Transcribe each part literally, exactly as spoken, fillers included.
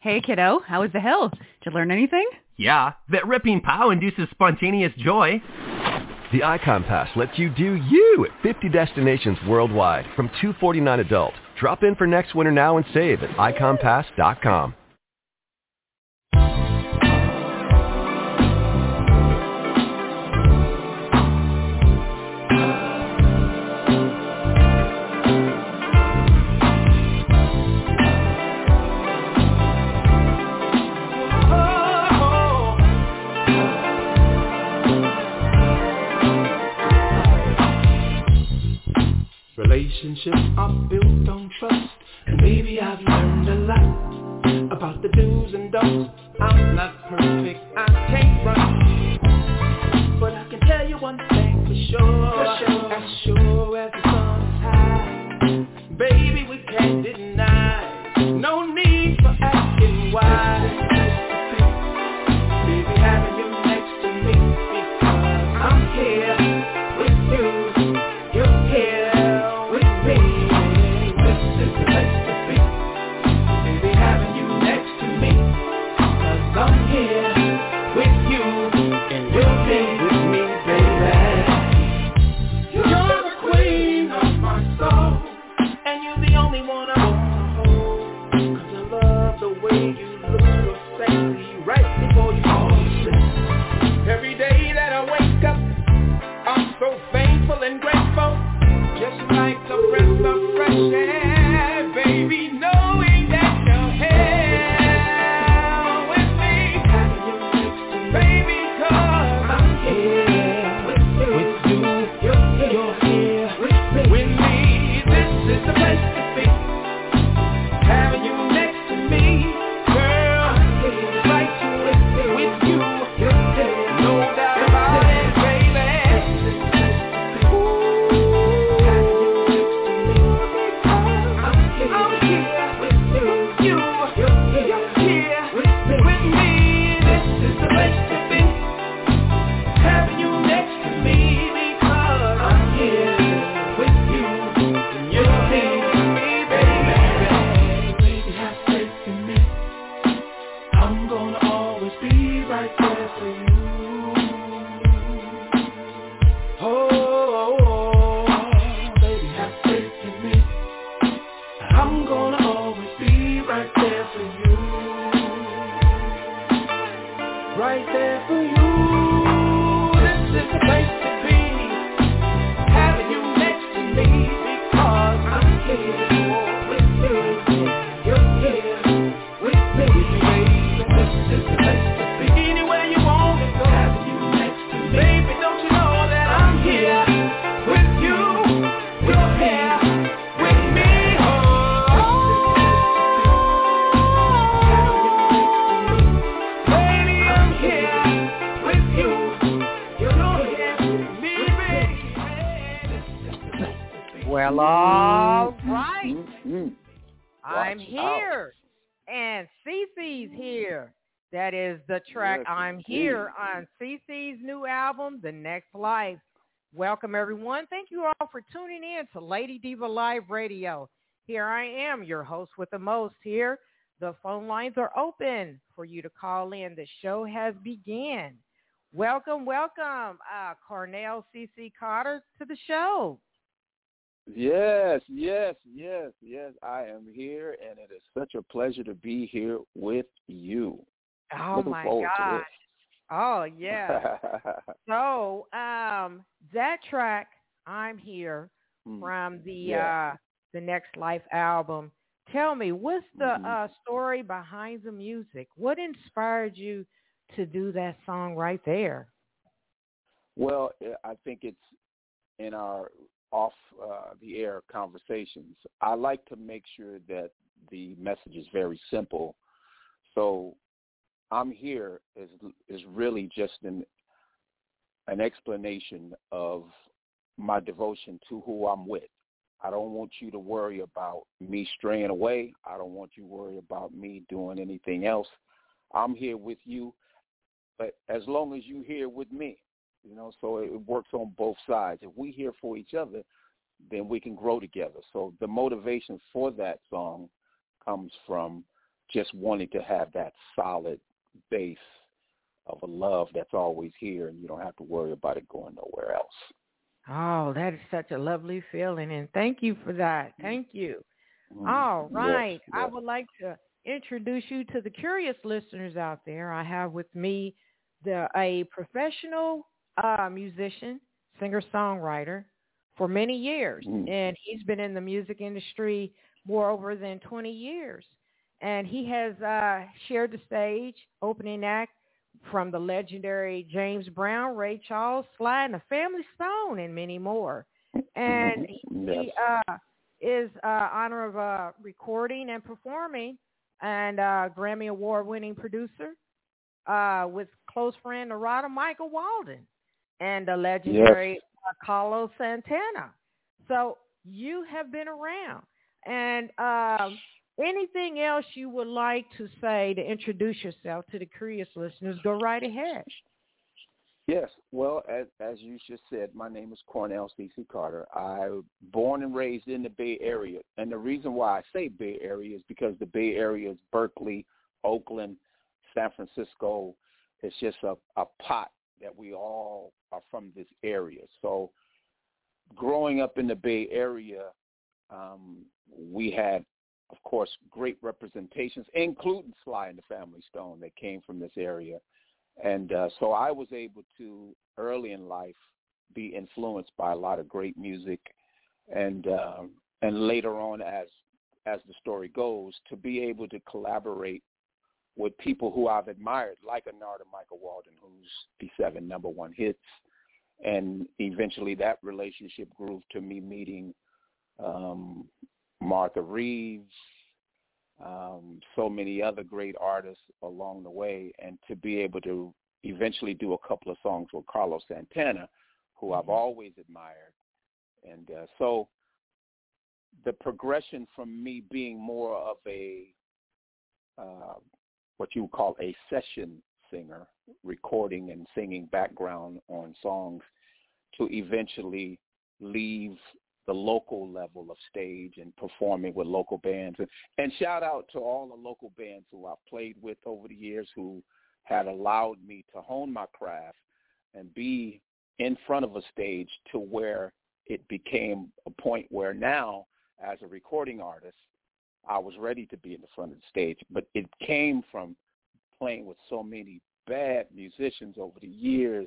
Hey, kiddo, how was the hill? Did you learn anything? Yeah, that ripping pow induces spontaneous joy. The Icon Pass lets you do you at fifty destinations worldwide from two forty-nine adult. Drop in for next winter now and save at icon pass dot com. Relationships are built on trust, and baby, I've learned a lot about the do's and don'ts. I'm not perfect, I can't run, but I can tell you one thing for sure, for sure. As sure as the sun is high, baby, we can't deny. No need for asking why. It's nice to be, baby, having you next to me, because I'm here with you. Track I'm Here on C C's new album, The Next Life. Welcome, everyone. Thank you all for tuning in to Lady Diva Live Radio. Here I am, your host with the most here. The phone lines are open for you to call in. The show has begun. Welcome, welcome, uh, Cornell C C Carter to the show. Yes, yes, yes, yes, I am here, and it is such a pleasure to be here with you. Oh, Looking my gosh. Oh, yeah. So um, that track, I'm Here, mm, from the yeah. uh, the Next Life album. Tell me, what's the mm-hmm. uh, story behind the music? What inspired you to do that song right there? Well, I think it's in our off-the-air uh, conversations. I like to make sure that the message is very simple. So I'm Here is is really just an an explanation of my devotion to who I'm with. I don't want you to worry about me straying away. I don't want you to worry about me doing anything else. I'm here with you, but as long as you're here with me, you know, so it works on both sides. If we're here for each other, then we can grow together. So the motivation for that song comes from just wanting to have that solid base of a love that's always here, and you don't have to worry about it going nowhere else. Oh, that is such a lovely feeling, and thank you for that. Thank you. Mm-hmm. All right. Yes, yes. I would like to introduce you to the curious listeners out there. I have with me the a professional uh, musician, singer-songwriter for many years, mm-hmm. and he's been in the music industry more over than twenty years, and he has uh, shared the stage, opening act, from the legendary James Brown, Ray Charles, Sly and the Family Stone, and many more. And he uh, is uh, honor of uh, recording and performing, and uh, Grammy award-winning producer uh, with close friend Narada Michael Walden and the legendary yes. uh, Carlos Santana. So you have been around. And uh, anything else you would like to say to introduce yourself to the curious listeners, go right ahead. Yes. Well, as, as you just said, my name is Cornell C C Carter. I was born and raised in the Bay Area. And the reason why I say Bay Area is because the Bay Area is Berkeley, Oakland, San Francisco. It's just a, a pot that we all are from this area. So growing up in the Bay Area, um, we had, of course, great representations, including Sly and the Family Stone that came from this area. And uh, so I was able to, early in life, be influenced by a lot of great music. And uh, and later on, as as the story goes, to be able to collaborate with people who I've admired, like Narada Michael Walden, who's the seven number one hits. And eventually that relationship grew to me meeting um Martha Reeves, um, so many other great artists along the way, and to be able to eventually do a couple of songs with Carlos Santana, who I've always admired. And uh, so the progression from me being more of a, uh, what you would call a session singer, recording and singing background on songs, to eventually leave the local level of stage and performing with local bands. And, and shout out to all the local bands who I've played with over the years who had allowed me to hone my craft and be in front of a stage to where it became a point where now, as a recording artist, I was ready to be in the front of the stage. But it came from playing with so many bad musicians over the years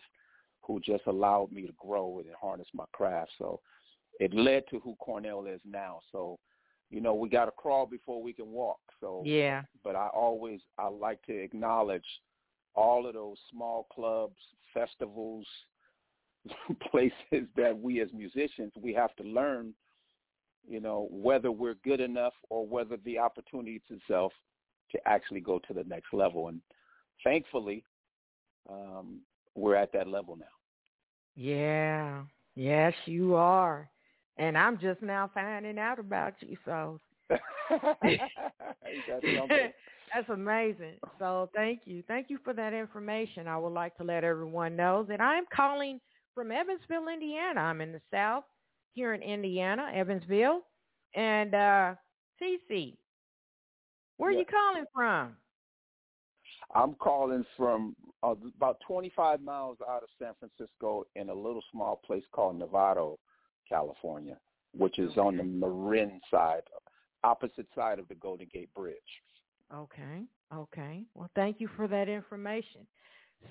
who just allowed me to grow and harness my craft. So it led to who Cornell is now. So, you know, we got to crawl before we can walk. So, yeah. But I always, I like to acknowledge all of those small clubs, festivals, places that we as musicians, we have to learn, you know, whether we're good enough or whether the opportunity itself to actually go to the next level. And thankfully, um, we're at that level now. Yeah. Yes, you are. And I'm just now finding out about you, so that's amazing. So thank you. Thank you for that information. I would like to let everyone know that I'm calling from Evansville, Indiana. I'm in the South here in Indiana, Evansville. And uh, Cece, where yes. are you calling from? I'm calling from uh, about twenty-five miles out of San Francisco in a little small place called Novato, California, which is on the Marin side, opposite side of the Golden Gate Bridge. Okay, okay. Well, thank you for that information.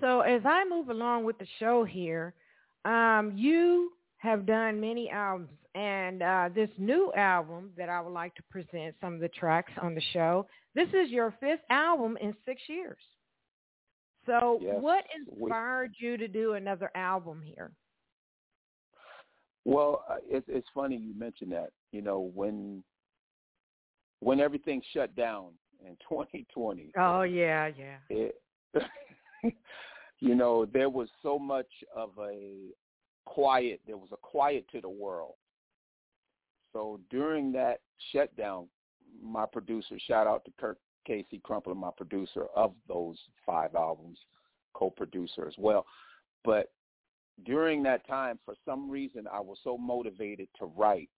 So as I move along with the show here, um, you have done many albums, and uh, this new album that I would like to present some of the tracks on the show, this is your fifth album in six years. So yes, what inspired we, you to do another album here? Well, it's, it's funny you mentioned that. You know, when when everything shut down in twenty twenty. Oh, yeah, yeah. It, you know, there was so much of a quiet. There was a quiet to the world. So during that shutdown, my producer, shout out to Kirk Casey Crumpler, my producer of those five albums, co-producer as well. But during that time, for some reason, I was so motivated to write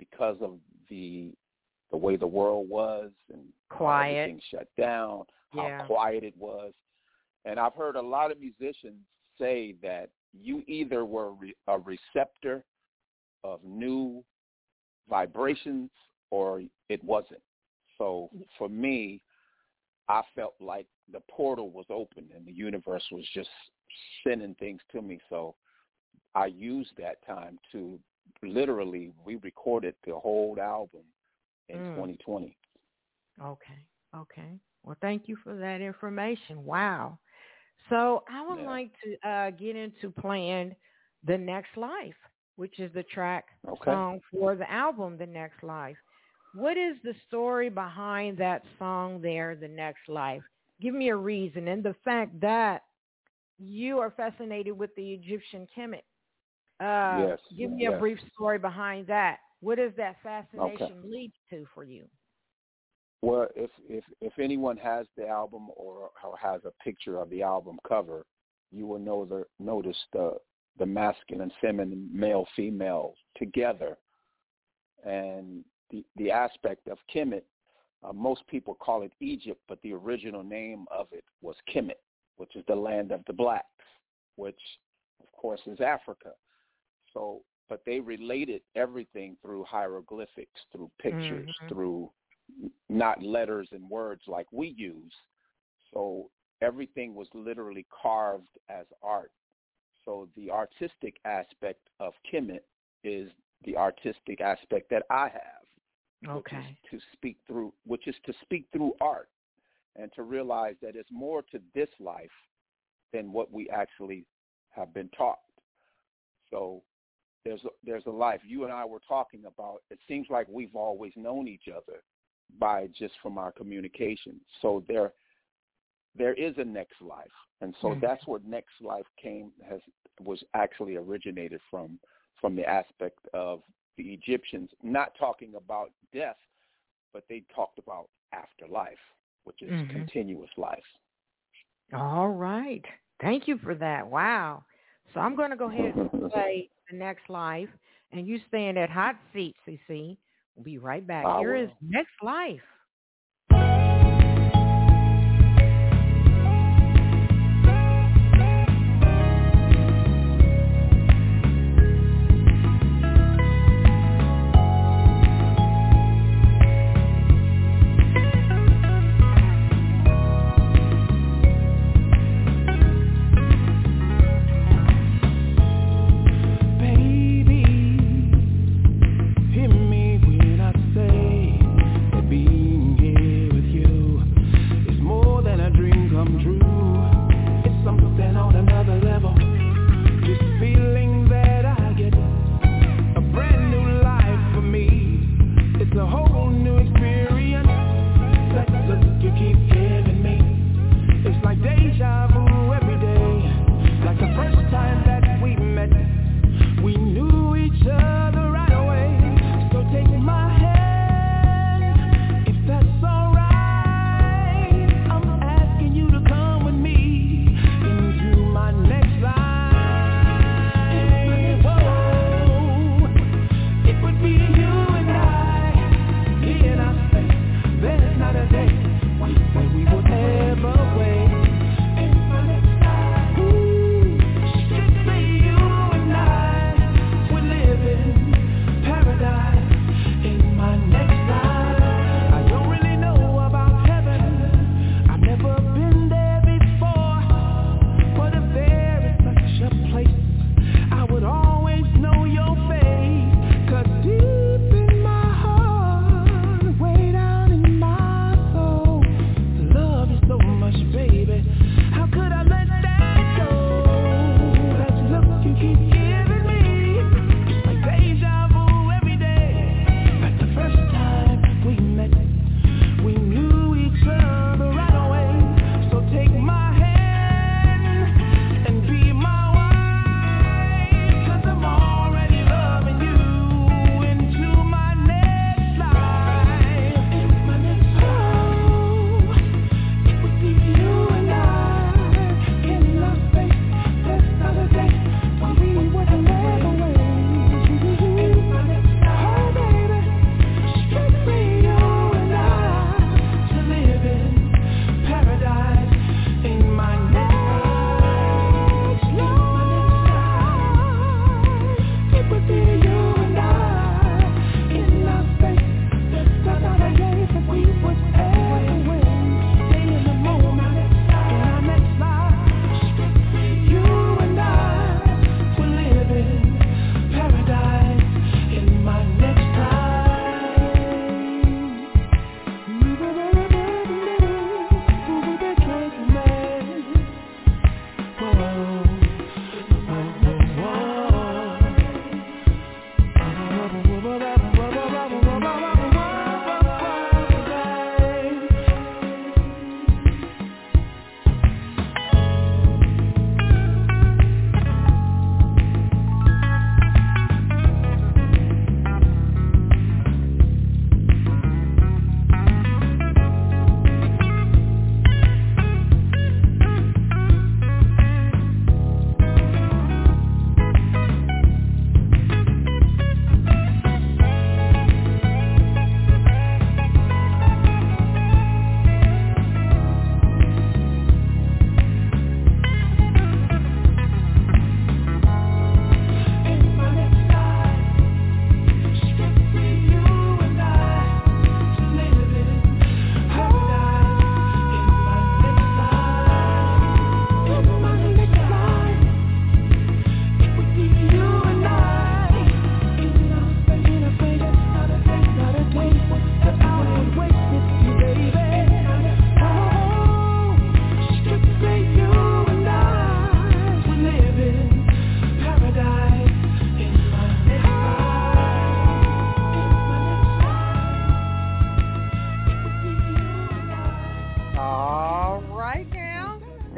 because of the the way the world was and quiet. How everything shut down, yeah. how quiet it was. And I've heard a lot of musicians say that you either were a receptor of new vibrations or it wasn't. So for me, I felt like the portal was open and the universe was just sending things to me. So I used that time to literally, we recorded the whole album in mm. twenty twenty. Okay. Okay. Well, thank you for that information. Wow. So I would yeah. like to uh, get into playing The Next Life, which is the track okay. song for the album, The Next Life. What is the story behind that song there, The Next Life? Give me a reason. And the fact that you are fascinated with the Egyptian Kemet. Uh, yes. Give me yes. a brief story behind that. What does that fascination okay. lead to for you? Well, if, if if anyone has the album or has a picture of the album cover, you will know the, notice the, the masculine, feminine, male, female together. And the, the aspect of Kemet, uh, most people call it Egypt, but the original name of it was Kemet, which is the land of the blacks, which, of course, is Africa. So, but they related everything through hieroglyphics, through pictures, mm-hmm. through not letters and words like we use. So everything was literally carved as art. So the artistic aspect of Kemet is the artistic aspect that I have, okay. which is to speak through, which is to speak through art and to realize that it's more to this life than what we actually have been taught. So there's a, there's a life. You and I were talking about, it seems like we've always known each other by just from our communication. So there there is a next life. And so mm-hmm. that's where Next Life came, has was actually originated from, from the aspect of the Egyptians, not talking about death, but they talked about afterlife, which is mm-hmm. continuous life. All right. Thank you for that. Wow. So I'm going to go ahead and play The Next Life, and you stay in that hot seat, C C. We'll be right back. I Here will. is Next Life. Be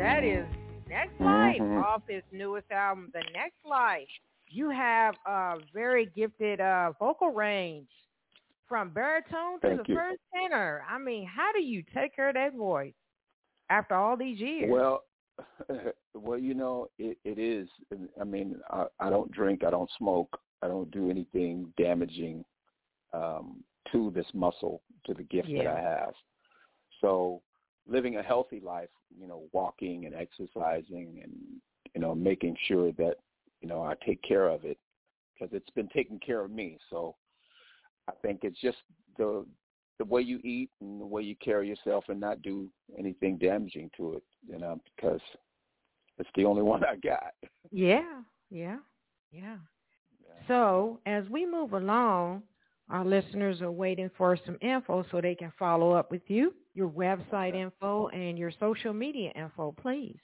That is Next Life, mm-hmm. off his newest album, The Next Life. You have a very gifted uh, vocal range from baritone to Thank the you. first tenor. I mean, how do you take care of that voice after all these years? Well, well, you know, it, it is. I mean, I, I don't drink. I don't smoke. I don't do anything damaging um, to this muscle, to the gift yeah. that I have. So living a healthy life, you know, walking and exercising and, you know, making sure that, you know, I take care of it because it's been taking care of me. So I think it's just the the way you eat and the way you carry yourself and not do anything damaging to it, you know, because it's the only one I got. Yeah, yeah, yeah. yeah. So as we move along, our listeners are waiting for some info so they can follow up with you, your website info and your social media info, please.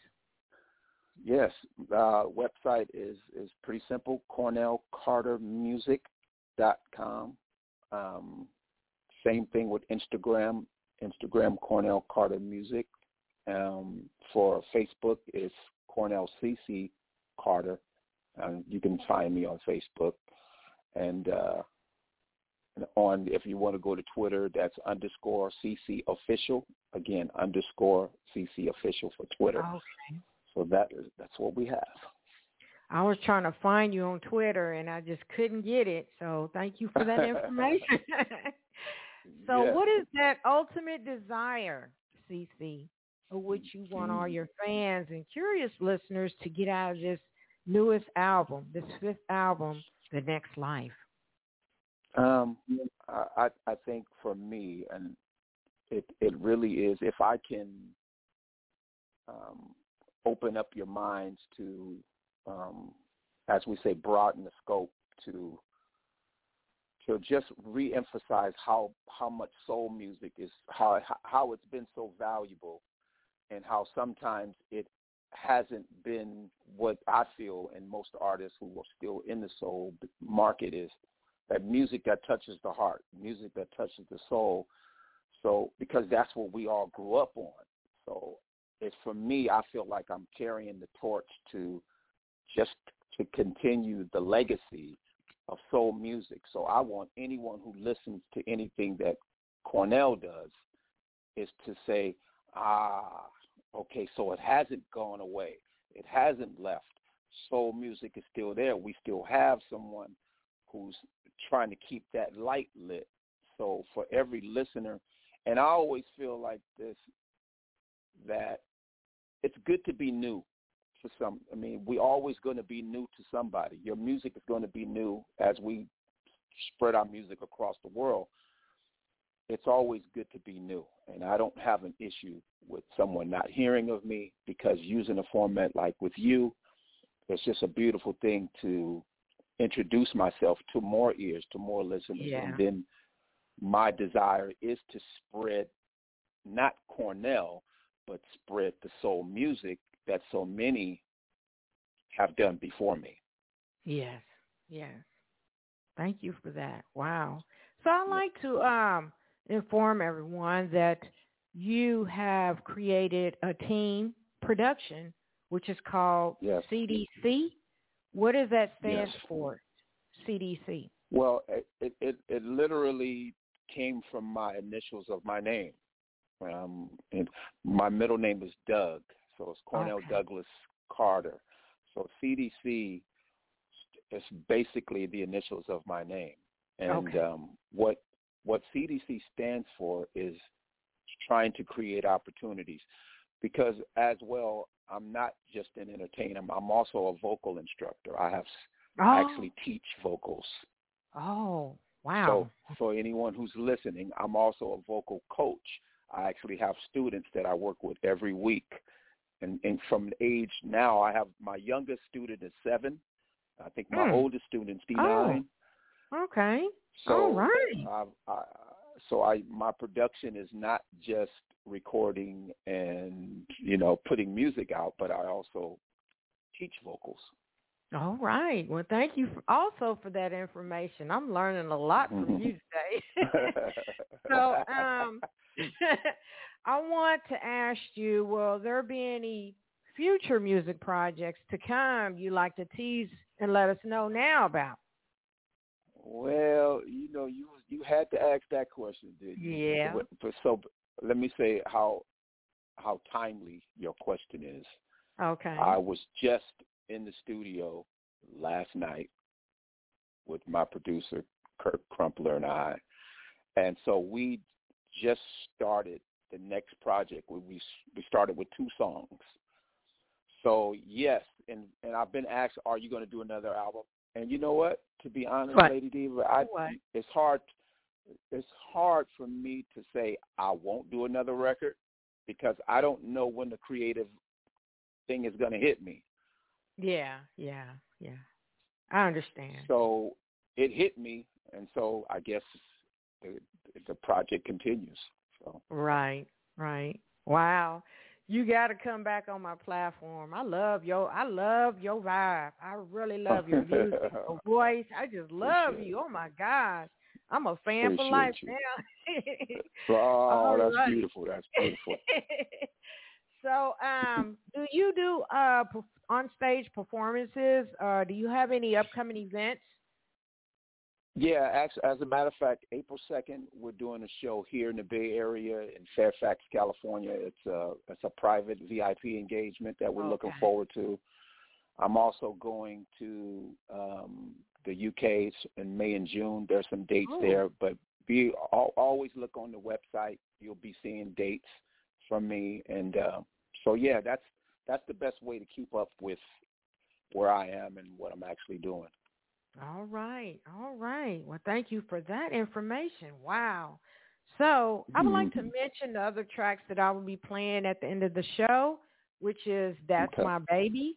Yes, uh, website is, is pretty simple, cornell carter music dot com. Um, same thing with Instagram, Instagram Cornell Carter Music. Um, for Facebook, it's Cornell C C Carter. Um, you can find me on Facebook. And, uh, and on, if you want to go to Twitter, that's underscore C C official. Again, underscore C C official for Twitter. Okay. So that is, that's what we have. I was trying to find you on Twitter, and I just couldn't get it. So thank you for that information. So yeah. What is that ultimate desire, C C, or what you want all your fans and curious listeners to get out of this newest album, this fifth album, The Next Life? Um, I, I think for me, and it, it really is, if I can um, open up your minds to, Um, as we say, broaden the scope to to just reemphasize how, how much soul music is, how how it's been so valuable and how sometimes it hasn't been what I feel and most artists who are still in the soul market is, that music that touches the heart, music that touches the soul. So because that's what we all grew up on. So it's, for me, I feel like I'm carrying the torch to just to continue the legacy of soul music. So I want anyone who listens to anything that Cornell does is to say, ah, okay, so it hasn't gone away. It hasn't left. Soul music is still there. We still have someone who's trying to keep that light lit. So for every listener, and I always feel like this, that it's good to be new. For some, I mean, we're always going to be new to somebody. Your music is going to be new as we spread our music across the world. It's always good to be new, and I don't have an issue with someone not hearing of me because using a format like with you, it's just a beautiful thing to introduce myself to more ears, to more listeners, yeah. and then my desire is to spread not Cornell, but spread the soul music that so many have done before me. Yes, yes. Thank you for that. Wow. So I'd like to um, inform everyone that you have created a team production, which is called yes. C D C. What does that stand yes. for, C D C? Well, it, it, it literally came from my initials of my name. Um, and my middle name is Doug. So it's Cornell okay. Douglas Carter. So C D C is basically the initials of my name. And okay. um, what what C D C stands for is trying to create opportunities because as well, I'm not just an entertainer. I'm also a vocal instructor. I have oh. I actually teach vocals. Oh, wow. So for anyone who's listening, I'm also a vocal coach. I actually have students that I work with every week. And, and from age now, I have my youngest student is seven. I think my mm. oldest student's nine. Oh, okay. So All right. I, I, so I my production is not just recording and, you know, putting music out, but I also teach vocals. All right. Well, thank you for, also for that information. I'm learning a lot from you today. so, um. I want to ask you, will there be any future music projects to come you like to tease and let us know now about? Well, you know, you you had to ask that question, didn't you? Yeah. So let me say how how timely your question is. Okay. I was just in the studio last night with my producer, Kirk Crumpler, and I. And so we just started the next project. We we started with two songs. So, yes, and, and I've been asked, are you going to do another album? And you know what? To be honest, what? Lady Diva, I, it's hard it's hard for me to say I won't do another record because I don't know when the creative thing is going to hit me. Yeah, yeah, yeah. I understand. So it hit me, and so I guess the, the project continues. So. Right, right. Wow. You got to come back on my platform. I love your, I love your vibe. I really love your music, your voice. I just love Appreciate you. Oh my gosh, I'm a fan Appreciate for life you. Now. Oh, that's right. Beautiful. That's beautiful. So, um, do you do uh, on stage performances? Or do you have any upcoming events? Yeah, actually, as a matter of fact, April second, we're doing a show here in the Bay Area in Fairfax, California. It's a, it's a private V I P engagement that we're okay. looking forward to. I'm also going to um, the U K in May and June. There's some dates oh. there, but be I'll always look on the website. You'll be seeing dates from me. And uh, so, yeah, that's that's the best way to keep up with where I am and what I'm actually doing. All right. All right. Well, thank you for that information. Wow. So I would like to mention the other tracks that I will be playing at the end of the show, which is That's okay. My Baby.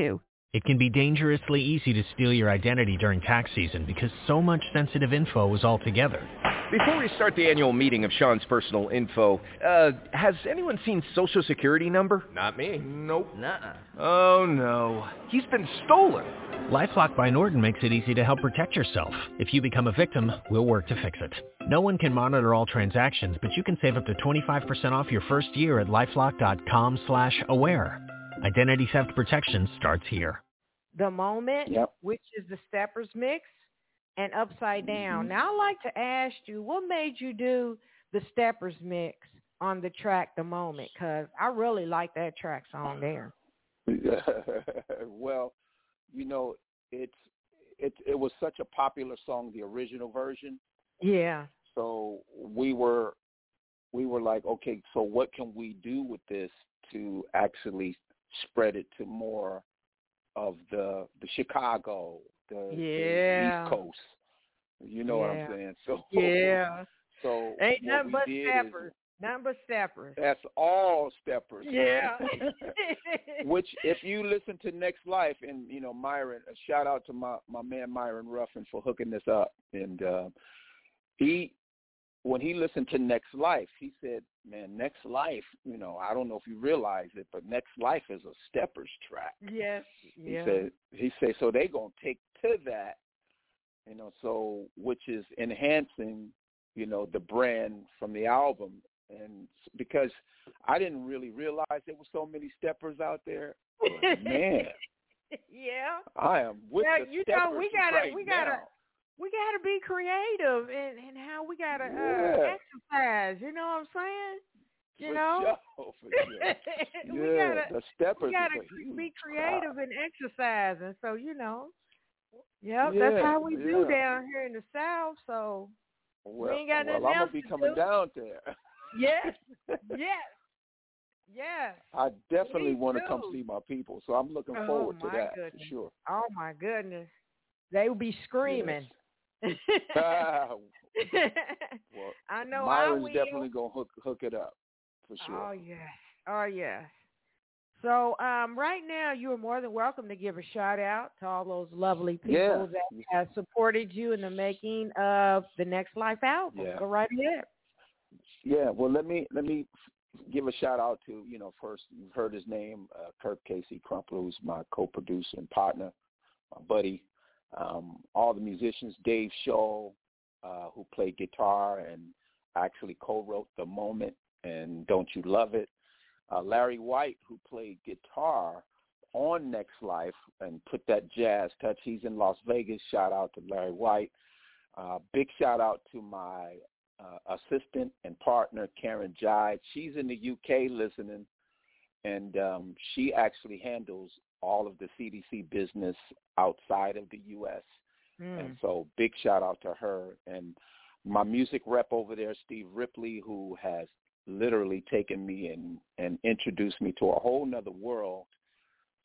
two. It can be dangerously easy to steal your identity during tax season because so much sensitive info is all together. Before we start the annual meeting of Sean's Personal Info, uh, has anyone seen Social Security number? Not me. Nope. Nuh-uh. Oh, no. He's been stolen. LifeLock by Norton makes it easy to help protect yourself. If you become a victim, we'll work to fix it. No one can monitor all transactions, but you can save up to twenty-five percent off your first year at LifeLock.com slash aware. Identity theft protection starts here. The Moment, yep. which is the Steppers mix, and Upside Down. Mm-hmm. Now, I'd like to ask you, what made you do the Steppers mix on the track The Moment? Because I really like that track song there. Well, you know, it's it, it was such a popular song, the original version. Yeah. So we were we were like, okay, so what can we do with this to actually spread it to more of the the Chicago, the, yeah. the East Coast. You know yeah. what I'm saying? So yeah. So ain't nothing but steppers. Nothing but steppers. That's all steppers. Yeah. Right? Which, if you listen to Next Life, and you know Myron, a shout out to my my man Myron Ruffin for hooking this up, and uh, he. When he listened to Next Life, he said, man, Next Life, you know, I don't know if you realize it, but Next Life is a Steppers track. Yes. He yeah. said, he said, so they going to take to that, you know, so which is enhancing, you know, the brand from the album. And because I didn't really realize there were so many Steppers out there, but man. Yeah. I am with now, the you Steppers know, we gotta, right we gotta, now. We got to be creative in, in how we got to uh, yeah. exercise. You know what I'm saying? You for know, sure, for sure. we yeah, gotta, the steppers we gotta be creative crowd. And exercising. So you know, yep, yeah, that's how we yeah. do down here in the South. So well, we ain't got well, nothing I'm else gonna be to coming do. Down there. Yes, yes, yes. I definitely want to come see my people, so I'm looking oh, forward to that goodness. For sure. Oh my goodness, they will be screaming. Yes. uh, well, I know. Myron's I definitely gonna hook hook it up. For sure. Oh, yes. Oh, yes. So um, right now, you are more than welcome to give a shout-out to all those lovely people yeah. that have supported you in the making of the Next Life album. Yeah. Go right ahead. Yeah. Well, let me let me give a shout-out to, you know, first, you've heard his name, uh, Kirk Casey Crumpler, who's my co-producer and partner, my buddy, um, all the musicians, Dave Scholl, uh, who played guitar and actually co-wrote The Moment. And Don't You Love It? Uh, Larry White, who played guitar on Next Life and put that jazz touch. He's in Las Vegas. Shout out to Larry White. Uh, big shout out to my uh, assistant and partner, Karen Jai. She's in the U K listening, and um, she actually handles all of the C D C business outside of the U S Mm. And so big shout out to her. And my music rep over there, Steve Ripley, who has literally taken me and, and introduced me to a whole nother world.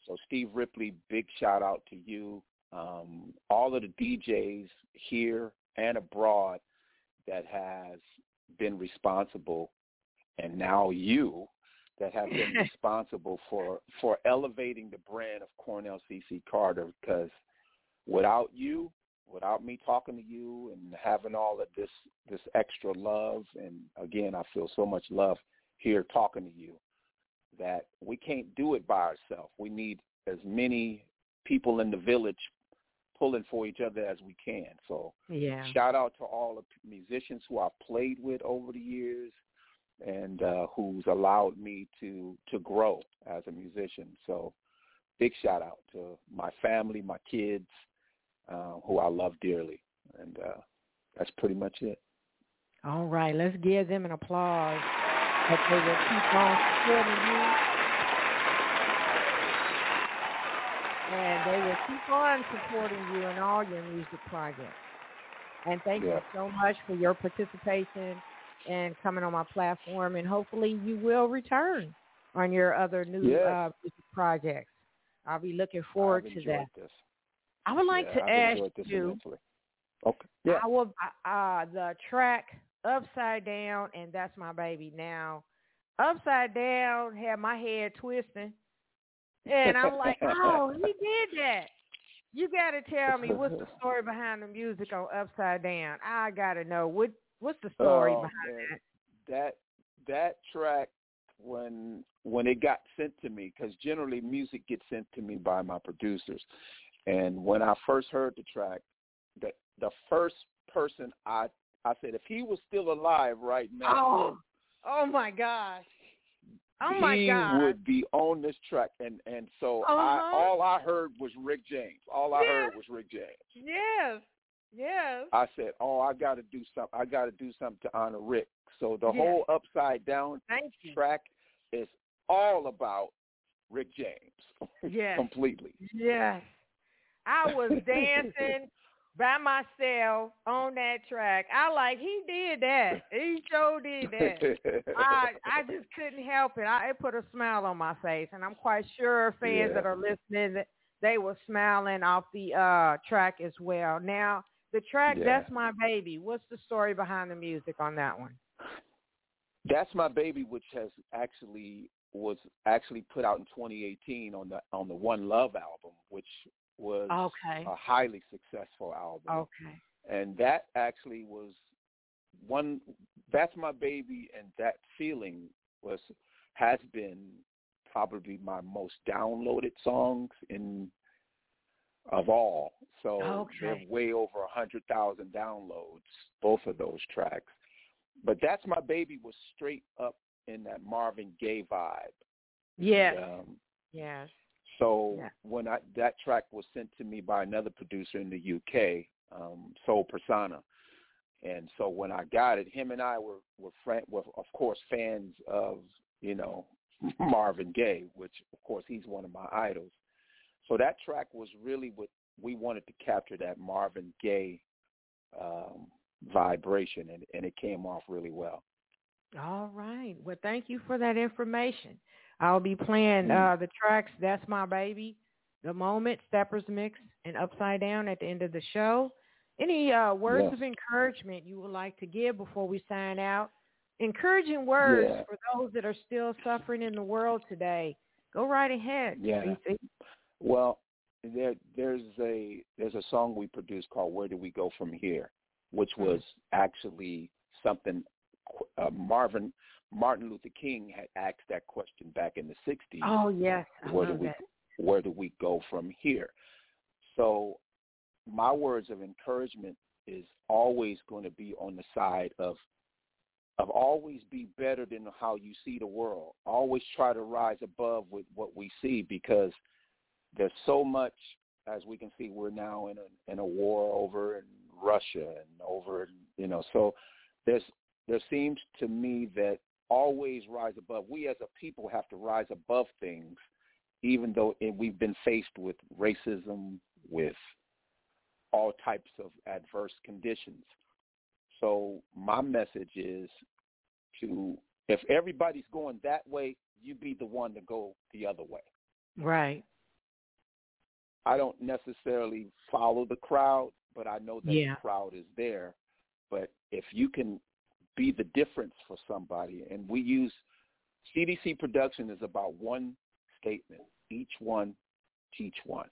So Steve Ripley, big shout out to you. Um, all of the D Js here and abroad that has been responsible, and now you that have been responsible for, for elevating the brand of Cornell C C Carter, because without you, without me talking to you and having all of this, this extra love, and again, I feel so much love here talking to you, that we can't do it by ourselves. We need as many people in the village pulling for each other as we can. So yeah. shout out to all the musicians who I've played with over the years and uh, who's allowed me to, to grow as a musician. So big shout out to my family, my kids, Uh, who I love dearly, and uh, that's pretty much it. All right, let's give them an applause. Hopefully they'll keep on supporting you, and they will keep on supporting you in all your music projects. And thank yeah. you so much for your participation and coming on my platform, and hopefully you will return on your other new yes. uh, music projects. I'll be looking forward I've to that. This. I would like yeah, to ask you, okay. yeah. I will, uh, the track Upside Down, and That's My Baby. Now, Upside Down had my head twisting, and I'm like, oh, he did that. You got to tell me what's the story behind the music on Upside Down. I got to know, what what's the story oh, behind man. that? That that track, when when it got sent to me, because generally music gets sent to me by my producers. And when I first heard the track, the the first person I I said, if he was still alive right now, oh, oh my gosh, oh my he God, he would be on this track. And and so uh-huh. I, all I heard was Rick James. All I yes. heard was Rick James. Yes, yes. I said, oh, I got to do something. I got to do something to honor Rick. So the yes. whole Upside Down Thank track you. Is all about Rick James. Yes, completely. Yes. I was dancing by myself on that track. I like, he did that. He sure did that. I I just couldn't help it. I, it put a smile on my face, and I'm quite sure fans yeah. that are listening, they were smiling off the uh, track as well. Now, the track, yeah. That's My Baby, what's the story behind the music on that one? That's My Baby, which has actually was actually put out in twenty eighteen on the on the One Love album, which was okay. a highly successful album. Okay. And that actually was one, That's My Baby, and That Feeling was has been probably my most downloaded songs in of all. So okay. they're way over one hundred thousand downloads, both of those tracks. But That's My Baby was straight up in that Marvin Gaye vibe. Yes. And, um, yes. So yeah. when I, that track was sent to me by another producer in the U K, um, Soul Persona, And so when I got it, him and I were were, friend, were of course fans of, you know, Marvin Gaye, which of course he's one of my idols. So that track was really what we wanted to capture, that Marvin Gaye um, vibration, and, and it came off really well. All right. Well, thank you for that information. I'll be playing uh, the tracks That's My Baby, The Moment, Steppers Mix, and Upside Down at the end of the show. Any uh, words yes. of encouragement you would like to give before we sign out? Encouraging words yeah. for those that are still suffering in the world today. Go right ahead. Yeah. C C. Well, there, there's a there's a song we produced called "Where Do We Go From Here," which was actually something uh, Marvin Martin Luther King had asked that question back in the sixties. Oh yes, I where do we that. Where do we go from here? So my words of encouragement is always going to be on the side of of always be better than how you see the world. Always try to rise above with what we see, because there's so much, as we can see, we're now in a in a war over in Russia and over, you know, so there's there seems to me that always rise above. We as a people have to rise above things, even though it, we've been faced with racism, with all types of adverse conditions. So my message is to, if everybody's going that way, you be the one to go the other way. Right. I don't necessarily follow the crowd, but I know that yeah. the crowd is there. But if you can be the difference for somebody, and we use C D C production is about one statement, each one, teach one.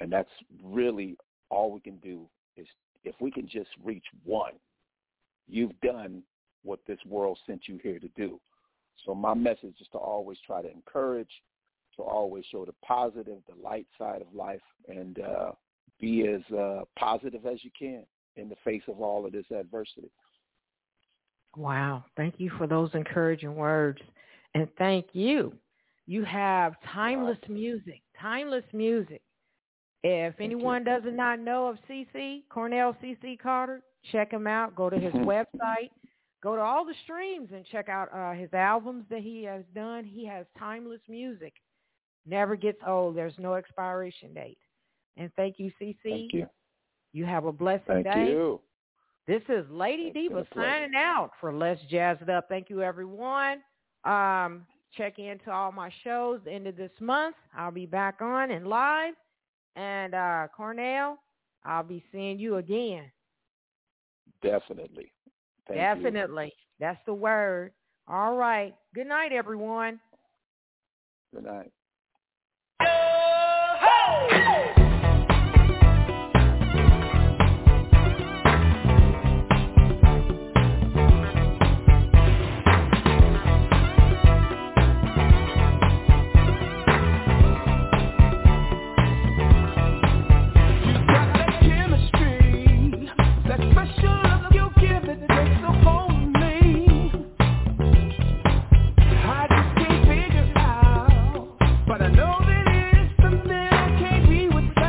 And that's really all we can do is if we can just reach one, you've done what this world sent you here to do. So my message is to always try to encourage, to always show the positive, the light side of life, and uh, be as uh, positive as you can in the face of all of this adversity. Wow. Thank you for those encouraging words. And thank you. You have timeless wow. music, timeless music. If thank anyone you. Does not know of C C, Cornell C C Carter, check him out. Go to his website. Go to all the streams and check out uh, his albums that he has done. He has timeless music. Never gets old. There's no expiration date. And thank you, C C. Thank you. You have a blessed thank day. Thank you. This is Lady it's Diva signing out for Let's Jazz It Up. Thank you, everyone. Um, check into all my shows the end of this month. I'll be back on and live. And uh, Cornell, I'll be seeing you again. Definitely. Thank Definitely. You. That's the word. All right. Good night, everyone. Good night. Yo-ho! I know that it is something I can't be without.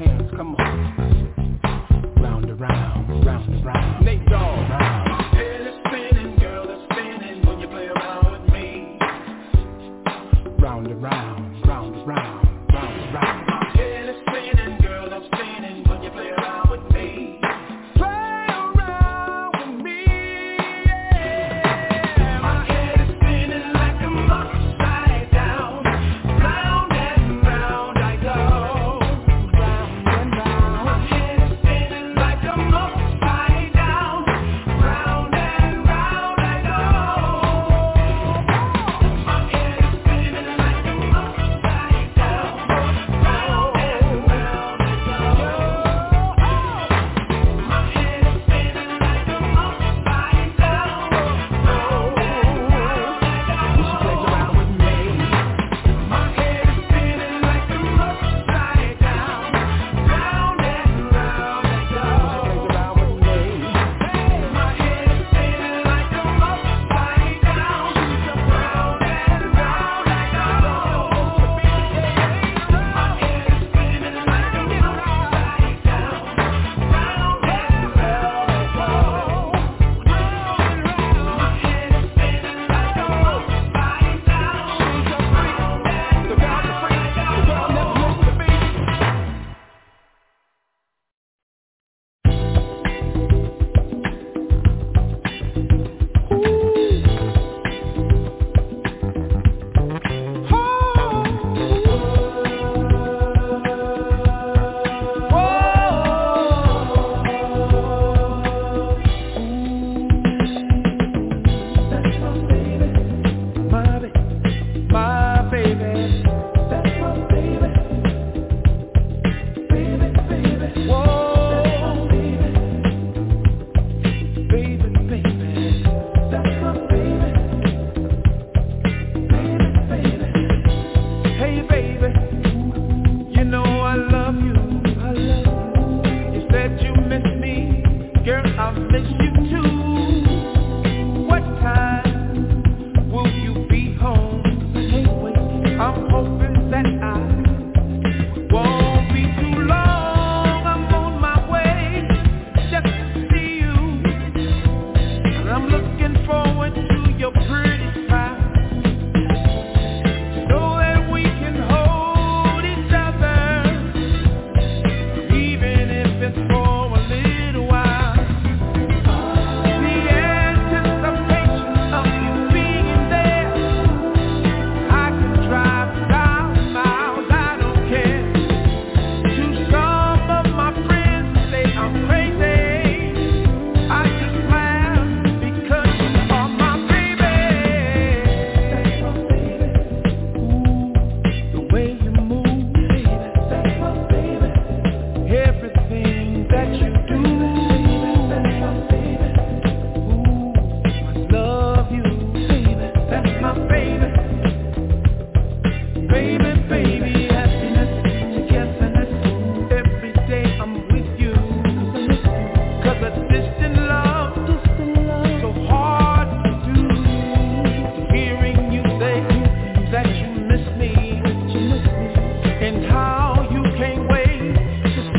hands, come on. Round and round, round and round. Nate Dogg, round. Head is spinning, girl is spinning when you play around with me. Round and round, round and round, round and round.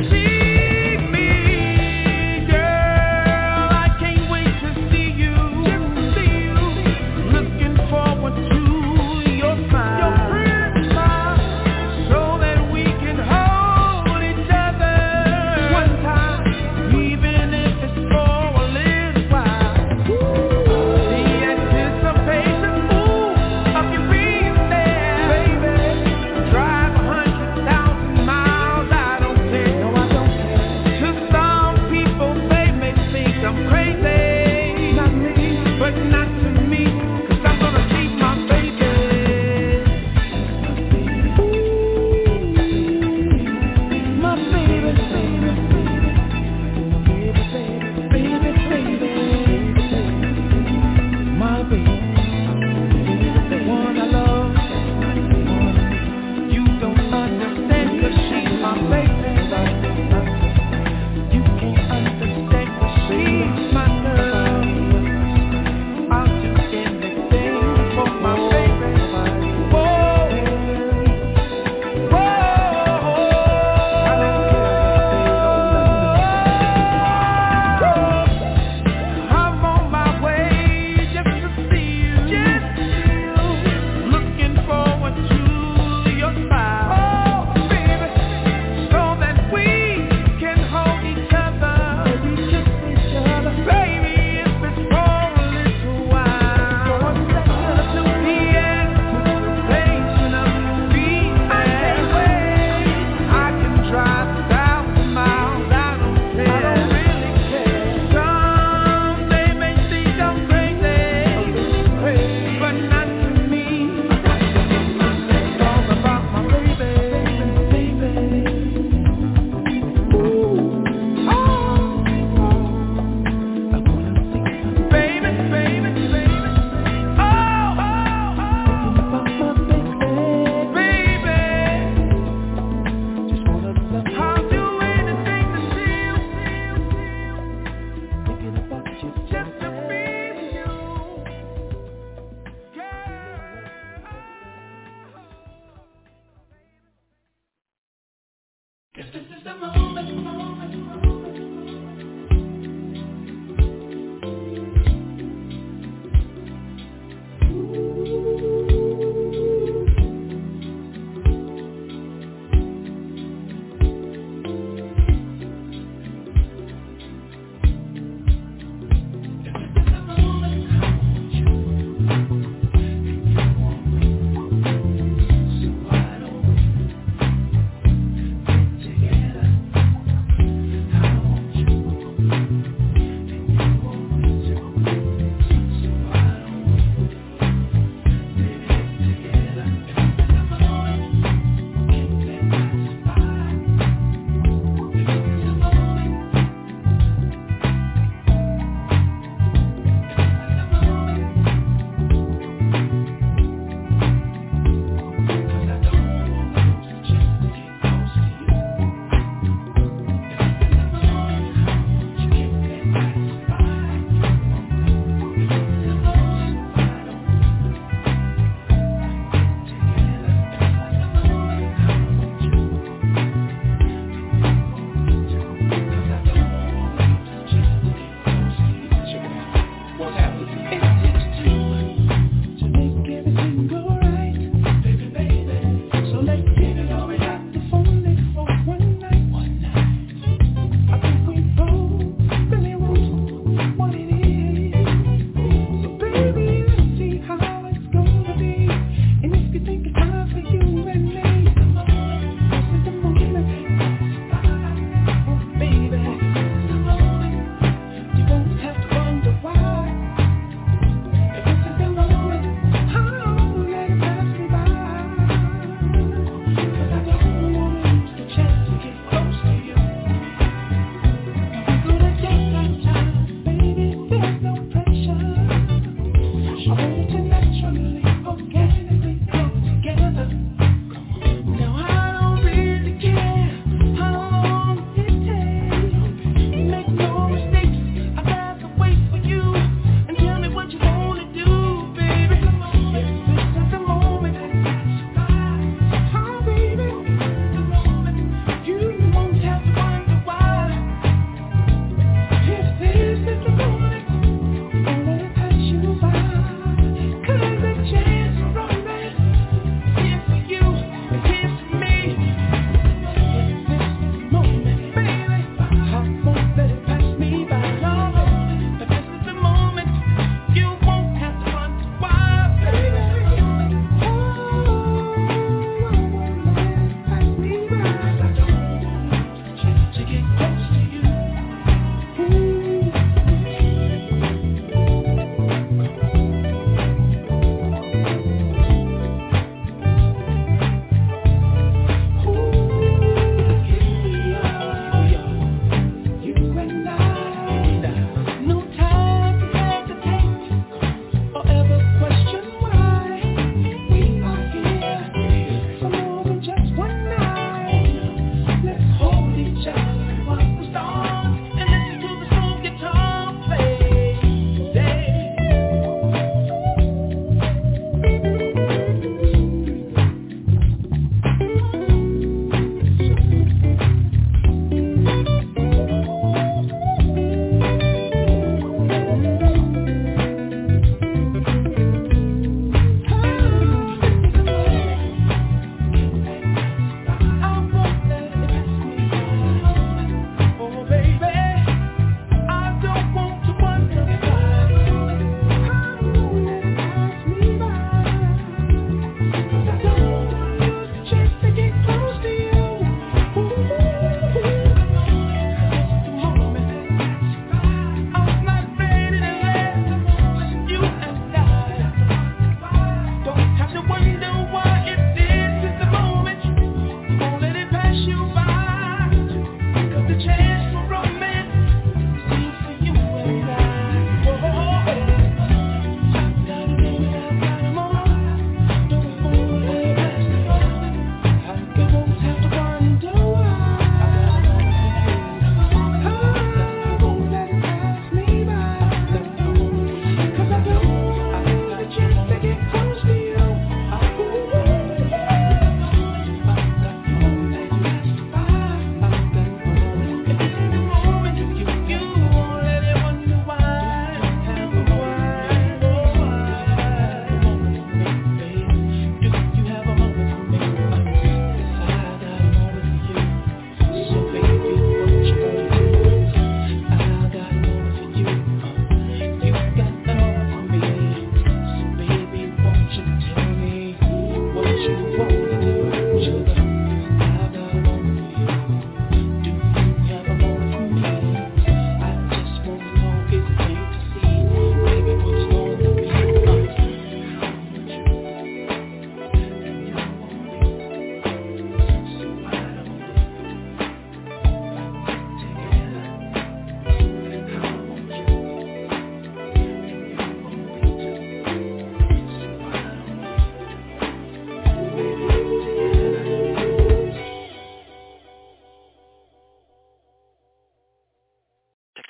See?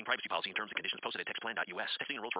existing privacy policy and terms and conditions posted at text plan dot U S. Texting enrolls for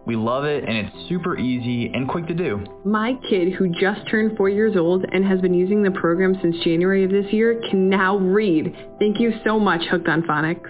We love it, and it's super easy and quick to do. My kid, who just turned four years old and has been using the program since January of this year, can now read. Thank you so much, Hooked on Phonics.